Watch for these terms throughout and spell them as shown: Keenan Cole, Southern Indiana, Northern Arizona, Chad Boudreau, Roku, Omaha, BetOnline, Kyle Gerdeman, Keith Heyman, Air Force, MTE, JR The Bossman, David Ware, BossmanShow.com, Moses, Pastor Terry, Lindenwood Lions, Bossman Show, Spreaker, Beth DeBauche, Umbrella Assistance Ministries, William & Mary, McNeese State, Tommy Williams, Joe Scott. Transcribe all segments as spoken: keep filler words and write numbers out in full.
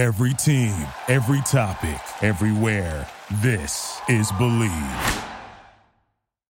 Every team, every topic, everywhere. This is Believe.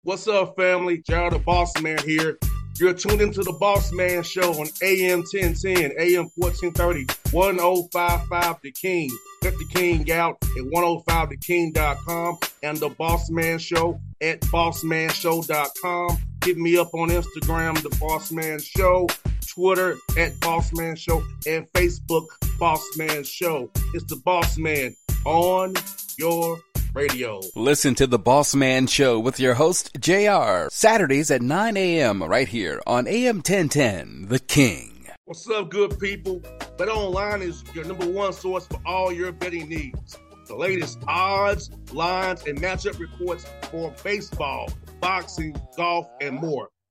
What's up, family? J R The Bossman here. You're tuned into The Bossman Show on A M ten ten, A M fourteen thirty, ten fifty-five The King. Let the King out at ten fifty the king dot com and The Bossman Show at bossman show dot com. Hit me up on Instagram, The Bossman Show, Twitter at Bossman Show, and Facebook, Bossman Show. It's The Bossman on your radio. Listen to The Bossman Show with your host, J R, Saturdays at nine a.m. right here on A M ten ten, The King. What's up, good people? BetOnline is your number one source for all your betting needs. The latest odds, lines, and matchup reports for baseball, boxing, golf, and more.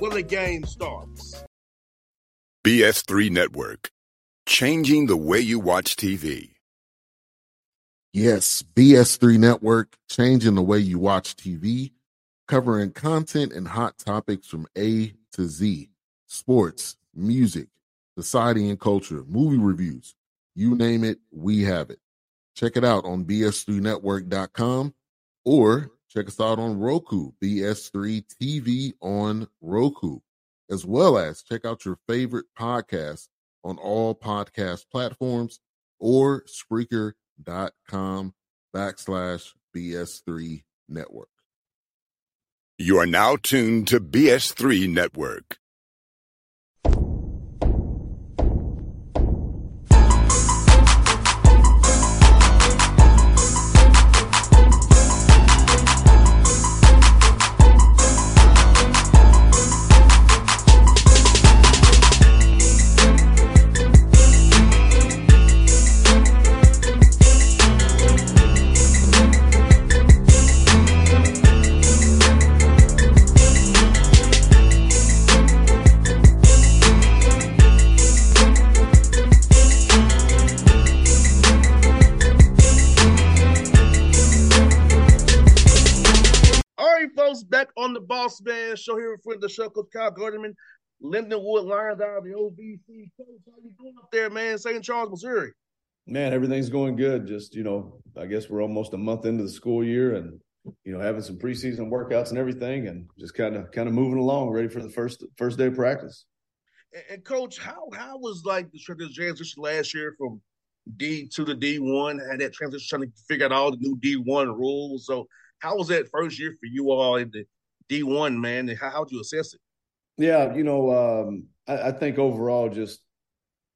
where the game starts. B S three Network, changing the way you watch T V. Yes, B S three Network, changing the way you watch T V, covering content and hot topics from A to Z, sports, music, society and culture, movie reviews, you name it, we have it. Check it out on b s three network dot com or check us out on Roku, B S three T V on Roku, as well as check out your favorite podcasts on all podcast platforms or Spreaker.com backslash B S three Network. You are now tuned to B S three Network. Back on The Bossman Show here in front of the show, Coach Kyle Gerdeman, Lindenwood Lions out of the O V C. Coach, how you doing up there, man? Saint Charles, Missouri. Man, everything's going good. Just, you know, I guess we're almost a month into the school year and, you know, having some preseason workouts and everything and just kind of kind of moving along, ready for the first first day of practice. And, and Coach, how how was, like, the transition last year from D to the D one? Had that transition trying to figure out all the new D one rules. So, how was that first year for you all in the D one, man? And how would you assess it? Yeah, you know, um, I, I think overall just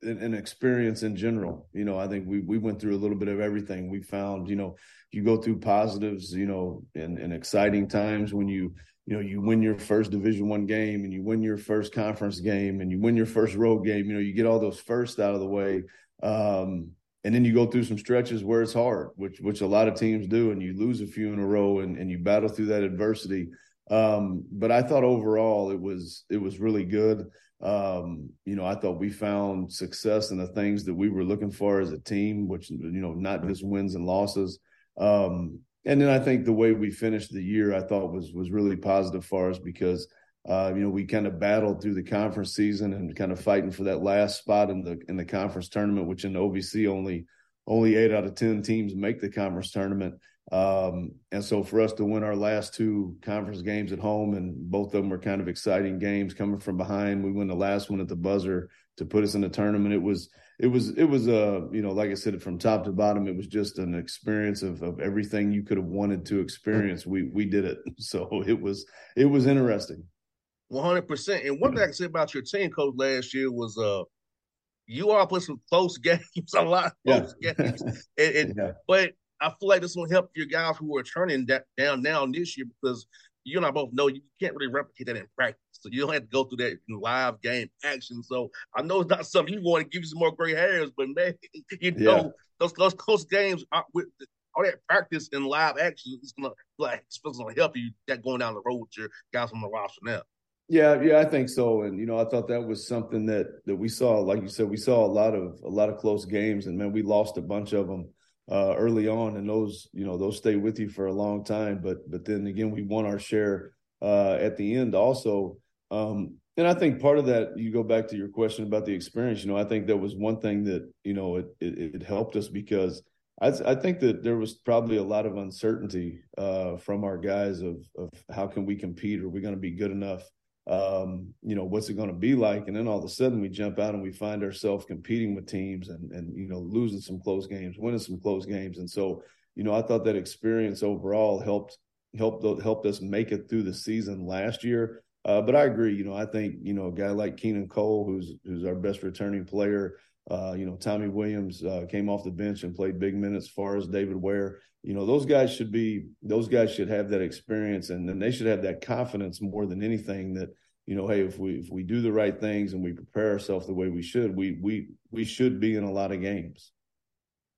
an, an experience in general. You know, I think we we went through a little bit of everything. We found, you know, you go through positives, you know, and, and exciting times when you, you know, you win your first Division One game and you win your first conference game and you win your first road game. You know, you get all those firsts out of the way. Um And then you go through some stretches where it's hard, which which a lot of teams do, and you lose a few in a row, and, and you battle through that adversity. Um, but I thought overall it was it was really good. Um, you know, I thought we found success in the things that we were looking for as a team, which, you know, not just wins and losses. Um, and then I think the way we finished the year, I thought was was really positive for us because uh, you know, we kind of battled through the conference season and kind of fighting for that last spot in the in the conference tournament, which in the O V C only only eight out of ten teams make the conference tournament. Um, and so for us to win our last two conference games at home, and both of them were kind of exciting games coming from behind. We won the last one at the buzzer to put us in the tournament. It was it was it was a, you know, like I said, from top to bottom, it was just an experience of, of everything you could have wanted to experience. We we did it. So it was it was interesting. one hundred percent. And one thing I can say about your team, Coach, last year was uh, you all put some close games, a lot of close yeah. games. And, and, yeah. But I feel like this will help your guys who are turning that down now this year because you and I both know you can't really replicate that in practice. So you don't have to go through that live game action. So I know it's not something you want to give you some more gray hairs, but man, you know, yeah. those, those close games are, with all that practice and live action is gonna like it's gonna help you that going down the road with your guys from the roster now. Yeah, yeah, I think so. And you know, I thought that was something that that we saw. Like you said, we saw a lot of a lot of close games, and man, we lost a bunch of them uh, early on, and those you know those stay with you for a long time. But but then again, we won our share uh, at the end also. Um, and I think part of that, you go back to your question about the experience. You know, I think that was one thing that you know it it, it helped us because. I, th- I think that there was probably a lot of uncertainty uh, from our guys of, of how can we compete? Are we going to be good enough? Um, you know, what's it going to be like? And then all of a sudden we jump out and we find ourselves competing with teams and, and, you know, losing some close games, winning some close games. And so, you know, I thought that experience overall helped, helped, helped us make it through the season last year. Uh, but I agree, you know, I think, you know, a guy like Keenan Cole, who's, who's our best returning player, Uh, you know, Tommy Williams uh, came off the bench and played big minutes. As far as David Ware, you know, those guys should be, those guys should have that experience, and then they should have that confidence more than anything that, you know, hey, if we if we do the right things and we prepare ourselves the way we should, we we we should be in a lot of games.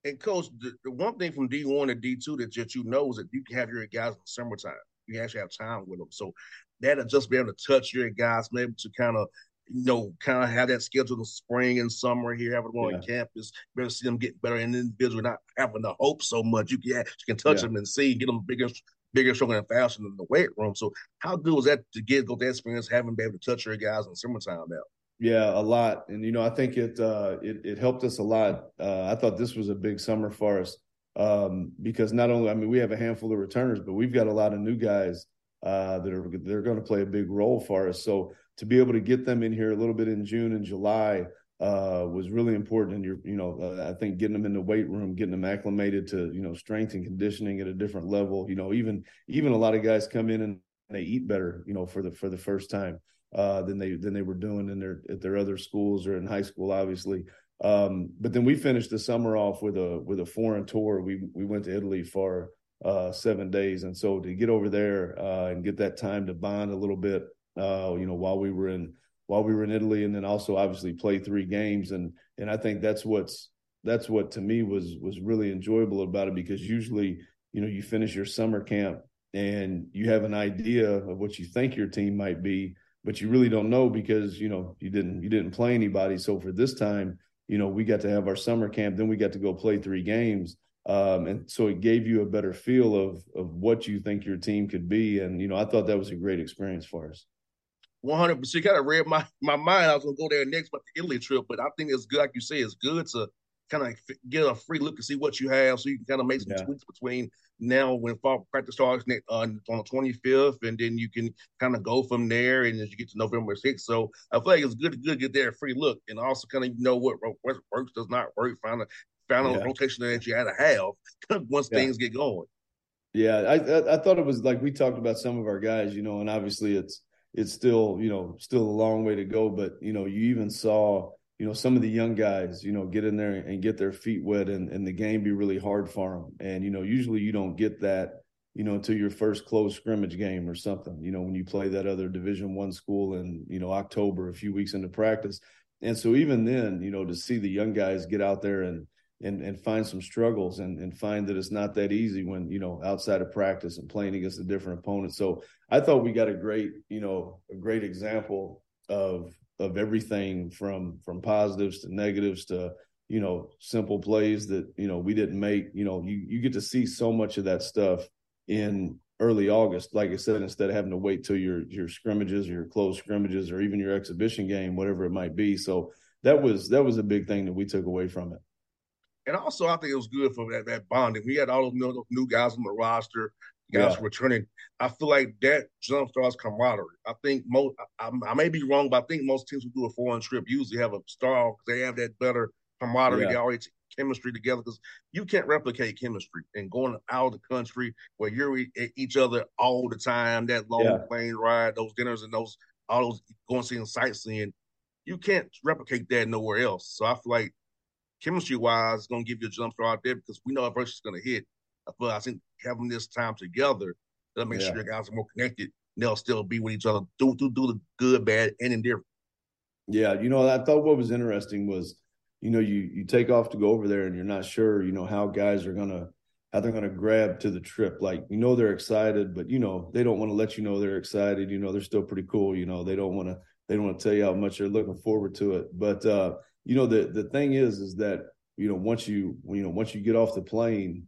And Coach, the, the one thing from D one to D two that just you know is that you can have your guys in the summertime. You actually have time with them, so that'll just be able to touch your guys, maybe to kind of. You know, kind of have that schedule in spring and summer here, having them yeah. on campus, better see them get better and individual, not having to hope so much. You can, you can touch yeah. them and see, get them bigger, bigger, stronger, and faster in the weight room. So how good was that to get go that experience, having been able to touch your guys in summertime now? Yeah, a lot. And, you know, I think it uh, it, it helped us a lot. Uh, I thought this was a big summer for us um, because not only, I mean, we have a handful of returners, but we've got a lot of new guys uh, that are they're going to play a big role for us. So, to be able to get them in here a little bit in June and July uh, was really important. And, you're, you know, uh, I think getting them in the weight room, getting them acclimated to, you know, strength and conditioning at a different level. You know, even even a lot of guys come in and they eat better, you know, for the for the first time uh, than they than they were doing in their at their other schools or in high school, obviously. Um, but then we finished the summer off with a with a foreign tour. We we went to Italy for uh, seven days. And so to get over there uh, and get that time to bond a little bit. Uh, you know, while we were in while we were in Italy, and then also obviously play three games, and and I think that's what's that's what to me was was really enjoyable about it, because usually you know you finish your summer camp and you have an idea of what you think your team might be, but you really don't know because you know you didn't you didn't play anybody. So for this time, you know, we got to have our summer camp, then we got to go play three games. Um, and so it gave you a better feel of of what you think your team could be, and you know I thought that was a great experience for us. one hundred percent. You kind of read my, my mind. I was going to go there next about the Italy trip, but I think it's good, like you say, it's good to kind of get a free look and see what you have so you can kind of make some yeah. tweaks between now when fall practice starts uh, on the twenty-fifth, and then you can kind of go from there and as you get to November sixth. So I feel like it's good, good to get there a free look and also kind of know what, what works, does not work, find a, find yeah. a rotation that you had to have once yeah. things get going. Yeah, I, I I thought it was like we talked about some of our guys, you know, and obviously it's, it's still, you know, still a long way to go. But, you know, you even saw, you know, some of the young guys, you know, get in there and get their feet wet and, and the game be really hard for them. And, you know, usually you don't get that, you know, until your first close scrimmage game or something, you know, when you play that other Division I school in, you know, October, a few weeks into practice. And so even then, you know, to see the young guys get out there and and, and find some struggles and, and find that it's not that easy when, you know, outside of practice and playing against a different opponent. So I thought we got a great, you know, a great example of, of everything from, from positives to negatives to, you know, simple plays that, you know, we didn't make, you know, you, you get to see so much of that stuff in early August, like I said, instead of having to wait till your, your scrimmages or your closed scrimmages or even your exhibition game, whatever it might be. So that was, that was a big thing that we took away from it. And also, I think it was good for that, that bonding. We had all those new, new guys on the roster, guys yeah. returning. I feel like that jumpstarts camaraderie. I think most, I, I may be wrong, but I think most teams who do a foreign trip usually have a star because they have that better camaraderie. Yeah. They already t- chemistry together because you can't replicate chemistry. And going out of the country where you're at each other all the time, that long yeah. plane ride, those dinners and those all those going seeing sightseeing, you can't replicate that nowhere else. So I feel like chemistry-wise, it's going to give you a jump start out there because we know adversity is going to hit. But I think having this time together, that'll make yeah. sure your guys are more connected they'll still be with each other, do do do the good, bad, and indifferent. Yeah, you know, I thought what was interesting was, you know, you you take off to go over there and you're not sure, you know, how guys are gonna how they're gonna grab to the trip. Like, you know, they're excited, but you know, they don't want to let you know they're excited. You know, they're still pretty cool. You know, they don't want to they don't want to tell you how much they're looking forward to it. But uh, you know, the the thing is, is that you know once you you know once you get off the plane.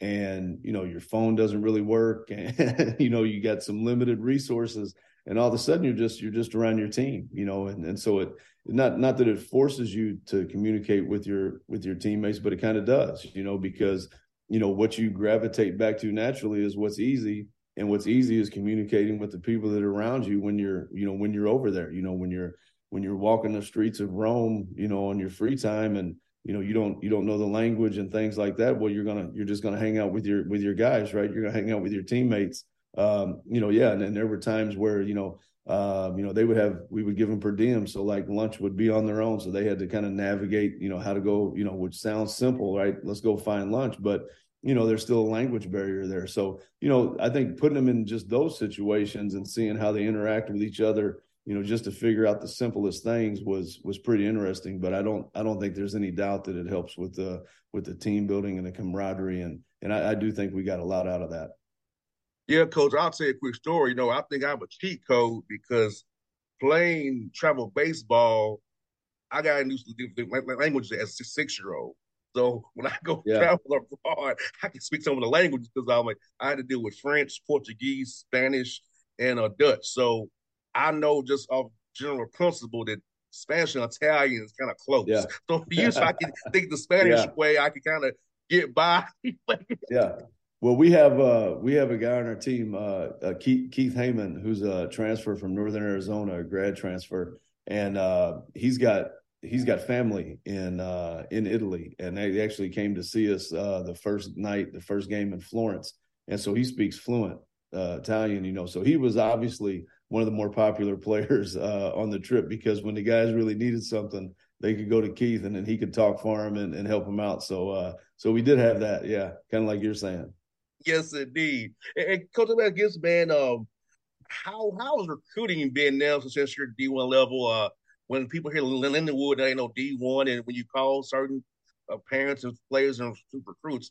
And, you know, your phone doesn't really work and, you know, you got some limited resources and all of a sudden you're just, you're just around your team, you know, and, and so it, not, not that it forces you to communicate with your, with your teammates, but it kind of does, you know, because, you know, what you gravitate back to naturally is what's easy. And what's easy is communicating with the people that are around you when you're, you know, when you're over there, you know, when you're, when you're walking the streets of Rome, you know, on your free time and, you know, you don't, you don't know the language and things like that. Well, you're going to, you're just going to hang out with your, with your guys, right? You're going to hang out with your teammates. Um, you know, yeah. And then there were times where, you know, um, you know, they would have, we would give them per diem. So like lunch would be on their own. So they had to kind of navigate, you know, how to go, you know, which sounds simple, right? Let's go find lunch, but you know, there's still a language barrier there. So, you know, I think putting them in just those situations and seeing how they interact with each other, you know, just to figure out the simplest things was was pretty interesting. But I don't I don't think there's any doubt that it helps with the with the team building and the camaraderie. And and I, I do think we got a lot out of that. Yeah, Coach, I'll tell you a quick story. You know, I think I have a cheat code because playing travel baseball, I got into languages as a six-year-old. So when I go yeah. travel abroad, I can speak some of the languages because I'm like, I had to deal with French, Portuguese, Spanish, and uh, Dutch. So I know just off general principle that Spanish and Italian is kind of close. Yeah. So for you, so I can think the Spanish yeah. way, I can kind of get by. yeah. Well, we have uh, we have a guy on our team, uh, uh, Keith, Keith Heyman, who's a transfer from Northern Arizona, a grad transfer, and uh, he's got he's got family in uh, in Italy, and they actually came to see us uh, the first night, the first game in Florence, and so he speaks fluent uh, Italian, you know. So he was obviously one of the more popular players uh, on the trip because when the guys really needed something, they could go to Keith and then he could talk for them and, and help them out. So uh, so we did have that, yeah, kind of like you're saying. Yes, indeed. And, and Coach, I guess, man, um, how how has recruiting been now since you're D one level? Uh, when people hear Lindenwood, they know D one, and when you call certain uh, parents and players and recruits,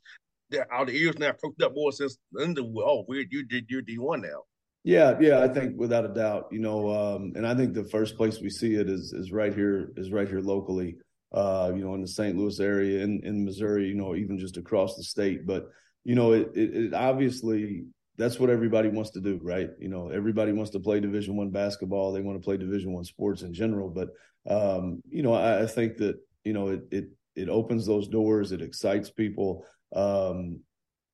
our ears now perked up more since Lindenwood. Oh, weird, you, you're D one now. Yeah, yeah, I think without a doubt, you know, um, and I think the first place we see it is is right here is right here locally, uh, you know, in the Saint Louis area, in, in Missouri, you know, even just across the state. But you know, it, it, it obviously that's what everybody wants to do, right? You know, everybody wants to play Division I basketball, they want to play Division I sports in general. But um, you know, I, I think that you know it it it opens those doors, it excites people. Um,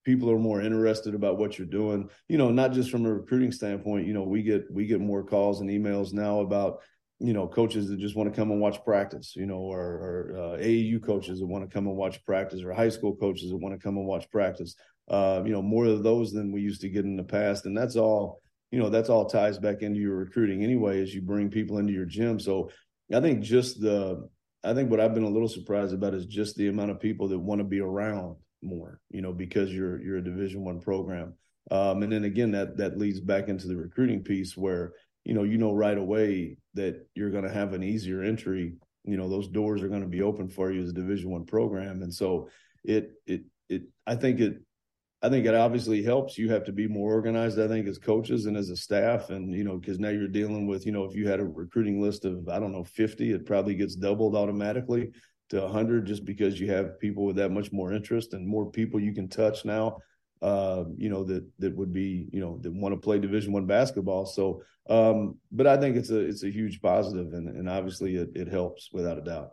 People are more interested about what you're doing, you know, not just from a recruiting standpoint. You know, we get we get more calls and emails now about, you know, coaches that just want to come and watch practice, you know, or, or uh, A A U coaches that want to come and watch practice or high school coaches that want to come and watch practice, uh, you know, more of those than we used to get in the past. And that's all, you know, that's all ties back into your recruiting anyway, as you bring people into your gym. So I think just the I think what I've been a little surprised about is just the amount of people that want to be around more, you know, because you're you're a Division I program. Um, and then again, that that leads back into the recruiting piece where, you know, you know right away that you're going to have an easier entry. You know, those doors are going to be open for you as a Division I program. And so it it it I think it I think it obviously helps. You have to be more organized, I think, as coaches and as a staff. And, you know, because now you're dealing with, you know, if you had a recruiting list of, I don't know, fifty, it probably gets doubled automatically to one hundred just because you have people with that much more interest and more people you can touch now, uh, you know, that that would be, you know, that want to play Division I basketball. So, um, but I think it's a it's a huge positive, and, and obviously it, it helps without a doubt.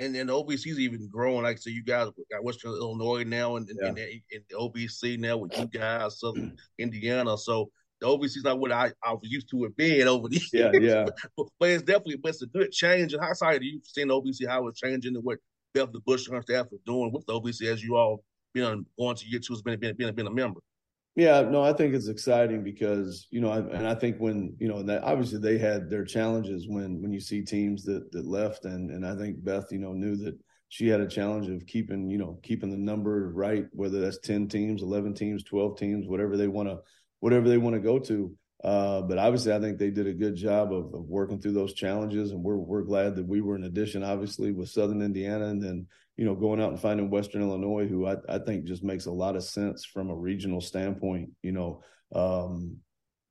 And then O V C is even growing. Like I so said, you guys got Western Illinois now and, yeah. and, and the O V C now with you guys, Southern Indiana. So the O V C is not what I, I was used to it being over the years. Yeah, yeah. but, but it's definitely but it's a good change. And how excited are you seeing the O V C, how it's changing and what Beth DeBauche and her staff are doing with the O V C as you all been going to year two has been, been, been, been a member? Yeah, no, I think it's exciting because, you know, I, and I think when, you know, that obviously they had their challenges when when you see teams that that left. And, and I think Beth, you know, knew that she had a challenge of keeping, you know, keeping the number right, whether that's ten teams, eleven teams, twelve teams, whatever they want to, whatever they want to go to. Uh, but obviously, I think they did a good job of, of working through those challenges, and we're we're glad that we were an addition, obviously, with Southern Indiana, and then you know going out and finding Western Illinois, who I, I think just makes a lot of sense from a regional standpoint. You know, um,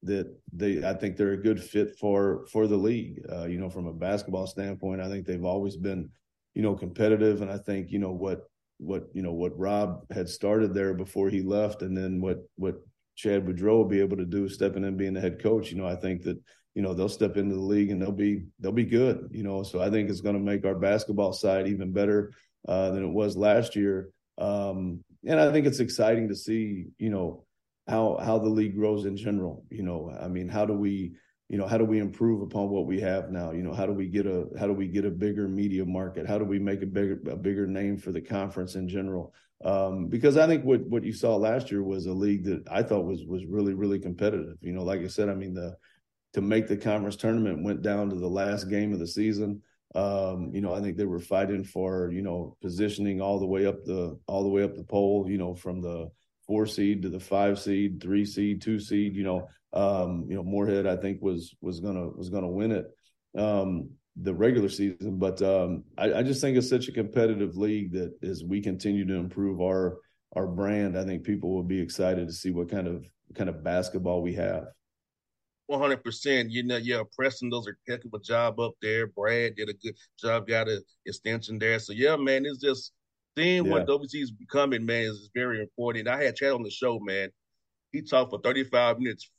that they I think they're a good fit for for the league. Uh, you know, from a basketball standpoint, I think they've always been you know competitive, and I think you know what what you know what Rob had started there before he left, and then what what. Chad Boudreau will be able to do stepping in, being the head coach. You know, I think that, you know, they'll step into the league and they'll be, they'll be good, you know? So I think it's going to make our basketball side even better uh, than it was last year. Um, and I think it's exciting to see, you know, how, how the league grows in general. You know, I mean, how do we, you know, how do we improve upon what we have now? You know, how do we get a, how do we get a bigger media market? How do we make a bigger, a bigger name for the conference in general? Um, because I think what, what you saw last year was a league that I thought was, was really, really competitive. You know, like I said, I mean, the, to make the conference tournament went down to the last game of the season. Um, you know, I think they were fighting for, you know, positioning all the way up the, all the way up the pole, you know, from the four seed to the five seed, three seed, two seed, you know, um, you know, Moorhead, I think was, was going to, was going to win it, um, the regular season. But um, I, I just think it's such a competitive league that as we continue to improve our our brand, I think people will be excited to see what kind of what kind of basketball we have. one hundred percent. You know, yeah, Preston does a heck of a job up there. Brad did a good job, got an extension there. So, yeah, man, it's just seeing yeah. what W C is becoming, man, is very important. I had Chad on the show, man. He talked for thirty-five minutes.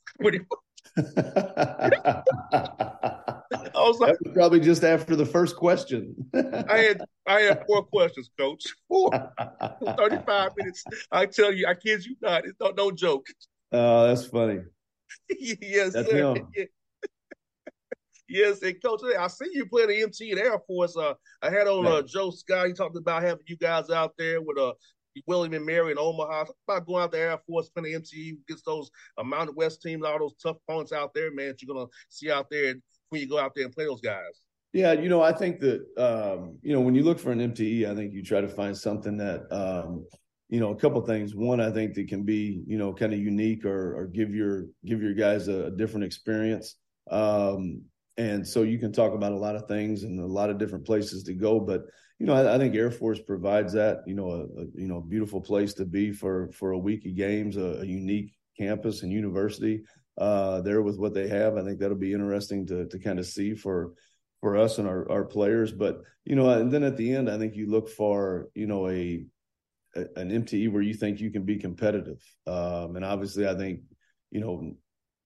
I was like, that was probably just after the first question. I had I had four questions, Coach. Four. thirty-five minutes. I tell you, I kid you not. It's no, no joke. Oh, uh, that's funny. Yes, that's sir. Yeah. Yes, and Coach, I see you playing the M T at Air Force. Uh, I had on yeah. uh, Joe Scott. He talked about having you guys out there with uh, William and Mary in Omaha. Talk about going out to Air Force, playing the M T E against those uh, Mountain West teams, all those tough opponents out there, man, that you're going to see out there when you go out there and play those guys. Yeah, you know, I think that, um, you know, when you look for an M T E, I think you try to find something that, um, you know, a couple things. One, I think that can be, you know, kind of unique or or give your give your guys a, a different experience. Um, and so you can talk about a lot of things and a lot of different places to go. But, you know, I, I think Air Force provides that, you know, a, a you know, beautiful place to be for, for a week of games, a, a unique campus and university. Uh, there with what they have. I think that'll be interesting to to kind of see for for us and our, our players. But, you know, and then at the end, I think you look for, you know, a, a an M T E where you think you can be competitive. Um, and obviously, I think, you know,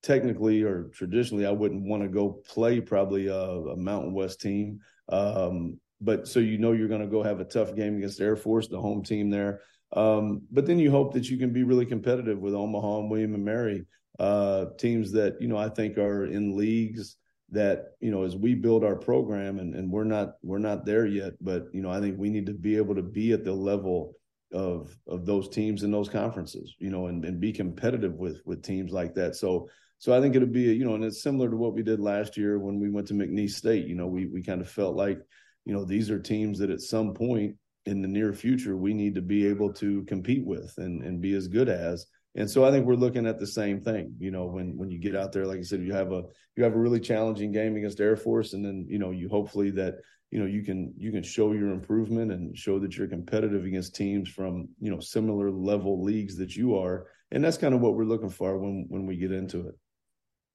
technically or traditionally, I wouldn't want to go play probably a, a Mountain West team. Um, but so, you know, you're going to go have a tough game against Air Force, the home team there. Um, but then you hope that you can be really competitive with Omaha and William and Mary. Uh, teams that, you know, I think are in leagues that, you know, as we build our program and, and we're not, we're not there yet, but, you know, I think we need to be able to be at the level of, of those teams in those conferences, you know, and, and be competitive with, with teams like that. So, so I think it'll be, a, you know, and it's similar to what we did last year when we went to McNeese State, you know, we, we kind of felt like, you know, these are teams that at some point in the near future, we need to be able to compete with and, and be as good as. And so I think we're looking at the same thing, you know, when, when you get out there, like I said, you have a, you have a really challenging game against Air Force. And then, you know, you hopefully that, you know, you can, you can show your improvement and show that you're competitive against teams from, you know, similar level leagues that you are. And that's kind of what we're looking for when, when we get into it.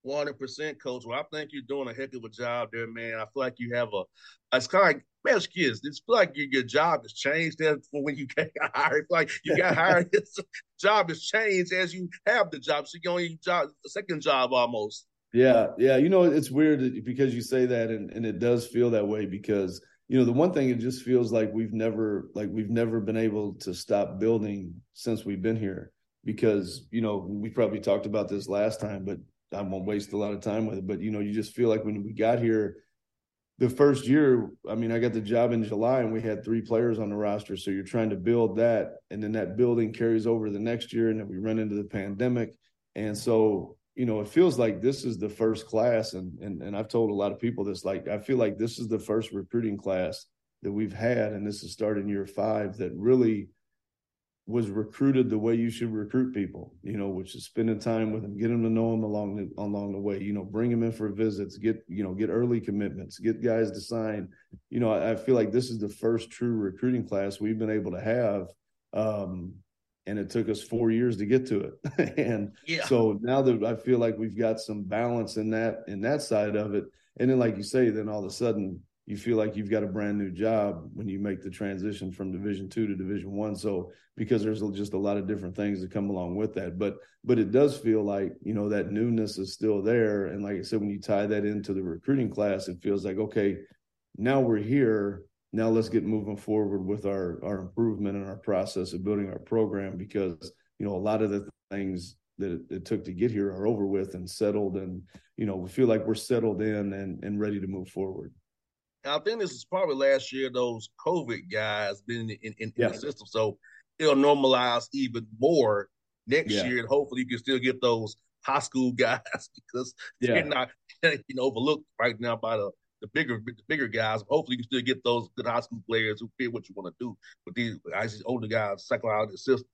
one hundred percent, Coach. Well, I think you're doing a heck of a job there, man. I feel like you have a, it's kind of like, ask kids, it's like your, your job has changed from when you got hired. Like you got hired, it's, job has changed as you have the job. So you only job, second job almost. Yeah, yeah. You know, it's weird because you say that, and, and it does feel that way because, you know, the one thing, it just feels like we've never, like we've never been able to stop building since we've been here because, you know, we probably talked about this last time, but I won't waste a lot of time with it, but, you know, you just feel like when we got here the first year, I mean, I got the job in July and we had three players on the roster. So you're trying to build that. And then that building carries over the next year. And then we run into the pandemic. And so, you know, it feels like this is the first class. And, and, and I've told a lot of people this, like, I feel like this is the first recruiting class that we've had. And this is starting year five that really, was recruited the way you should recruit people, you know, which is spending time with them, get them to know them along the, along the way, you know, bring them in for visits, get, you know, get early commitments, get guys to sign. You know, I, I feel like this is the first true recruiting class we've been able to have. Um, and it took us four years to get to it. and yeah. So now that I feel like we've got some balance in that, in that side of it. And then, like you say, then all of a sudden you feel like you've got a brand new job when you make the transition from Division Two to Division One. So because there's just a lot of different things that come along with that, but, but it does feel like, you know, that newness is still there. And like I said, when you tie that into the recruiting class, it feels like, okay, now we're here. Now let's get moving forward with our, our improvement and our process of building our program, because, you know, a lot of the things that it, it took to get here are over with and settled. And, you know, we feel like we're settled in and, and ready to move forward. I think this is probably last year, those COVID guys been in, in, in yeah. the system. So it'll normalize even more next yeah. year. And hopefully you can still get those high school guys, because yeah. they're not, you know, overlooked right now by the, the bigger the bigger guys. But hopefully you can still get those good high school players who feel what you want to do. But these, these older guys cycle out of the system.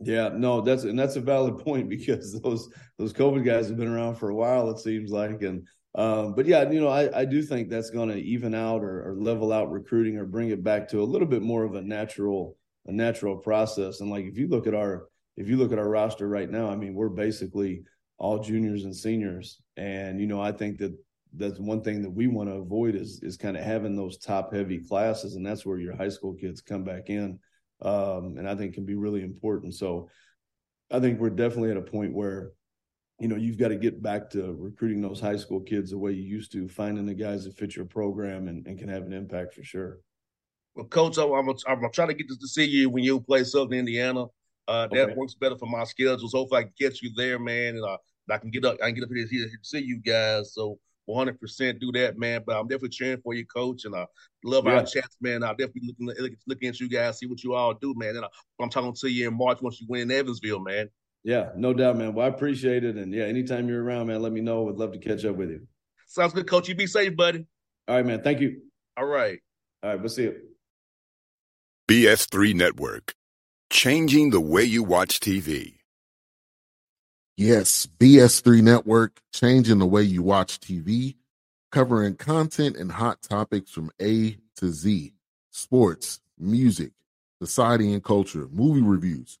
Yeah, no, that's and that's a valid point, because those those COVID guys have been around for a while, it seems like. And Um, but yeah, you know, I, I do think that's going to even out or, or level out recruiting, or bring it back to a little bit more of a natural, a natural process. And like, if you look at our, if you look at our roster right now, I mean, we're basically all juniors and seniors. And, you know, I think that that's one thing that we want to avoid is, is kind of having those top heavy classes. And that's where your high school kids come back in. Um, and I think can be really important. So I think we're definitely at a point where, you know, you've got to get back to recruiting those high school kids the way you used to, finding the guys that fit your program and, and can have an impact for sure. Well, Coach, I'm, I'm, I'm trying to get to see you when you play Southern Indiana. Uh, that okay. works better for my schedules. Hopefully I can get you there, man, and I, I can get up I can get up here to see you guys. So one hundred percent do that, man. But I'm definitely cheering for you, Coach, and I love yeah. our chats, man. I'm definitely looking, looking at you guys, see what you all do, man. And I, I'm talking to you in March once you win in Evansville, man. Yeah, no doubt, man. Well, I appreciate it. And, yeah, anytime you're around, man, let me know. Would love to catch up with you. Sounds good, Coach. You be safe, buddy. All right, man. Thank you. All right. All right, we'll see you. B S three Network, changing the way you watch T V. Yes, B S three Network, changing the way you watch T V, covering content and hot topics from A to Z, sports, music, society and culture, movie reviews.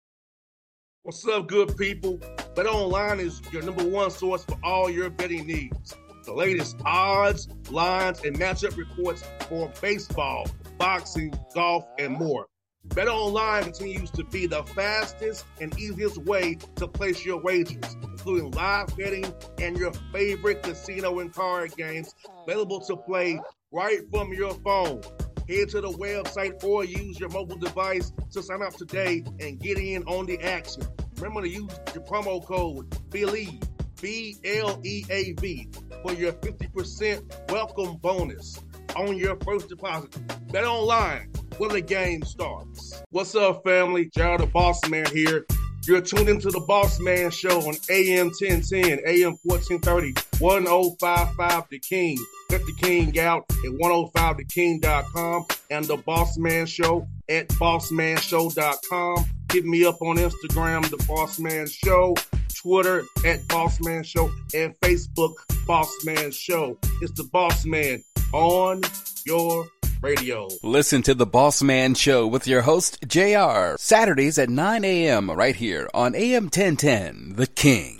What's up, good people? BetOnline is your number one source for all your betting needs. The latest odds, lines, and matchup reports for baseball, boxing, golf, and more. BetOnline continues to be the fastest and easiest way to place your wagers, including live betting and your favorite casino and card games, available to play right from your phone. Head to the website or use your mobile device to sign up today and get in on the action. Remember to use your promo code BELIEVE, B L E A V, for your fifty percent welcome bonus on your first deposit. Bet online where the game starts. What's up, family? J R The Bossman here. You're tuned into The Bossman Show on A M ten ten, A M fourteen thirty, one oh five point five The King. Check The King out at one oh five the king dot com and The Bossman Show at bossman show dot com. Hit me up on Instagram, The Bossman Show, Twitter at Bossman Show, and Facebook, Bossman Show. It's The Bossman on your radio. Listen to The Bossman Show with your host, J R, Saturdays at nine a.m. right here on A M ten ten, The King.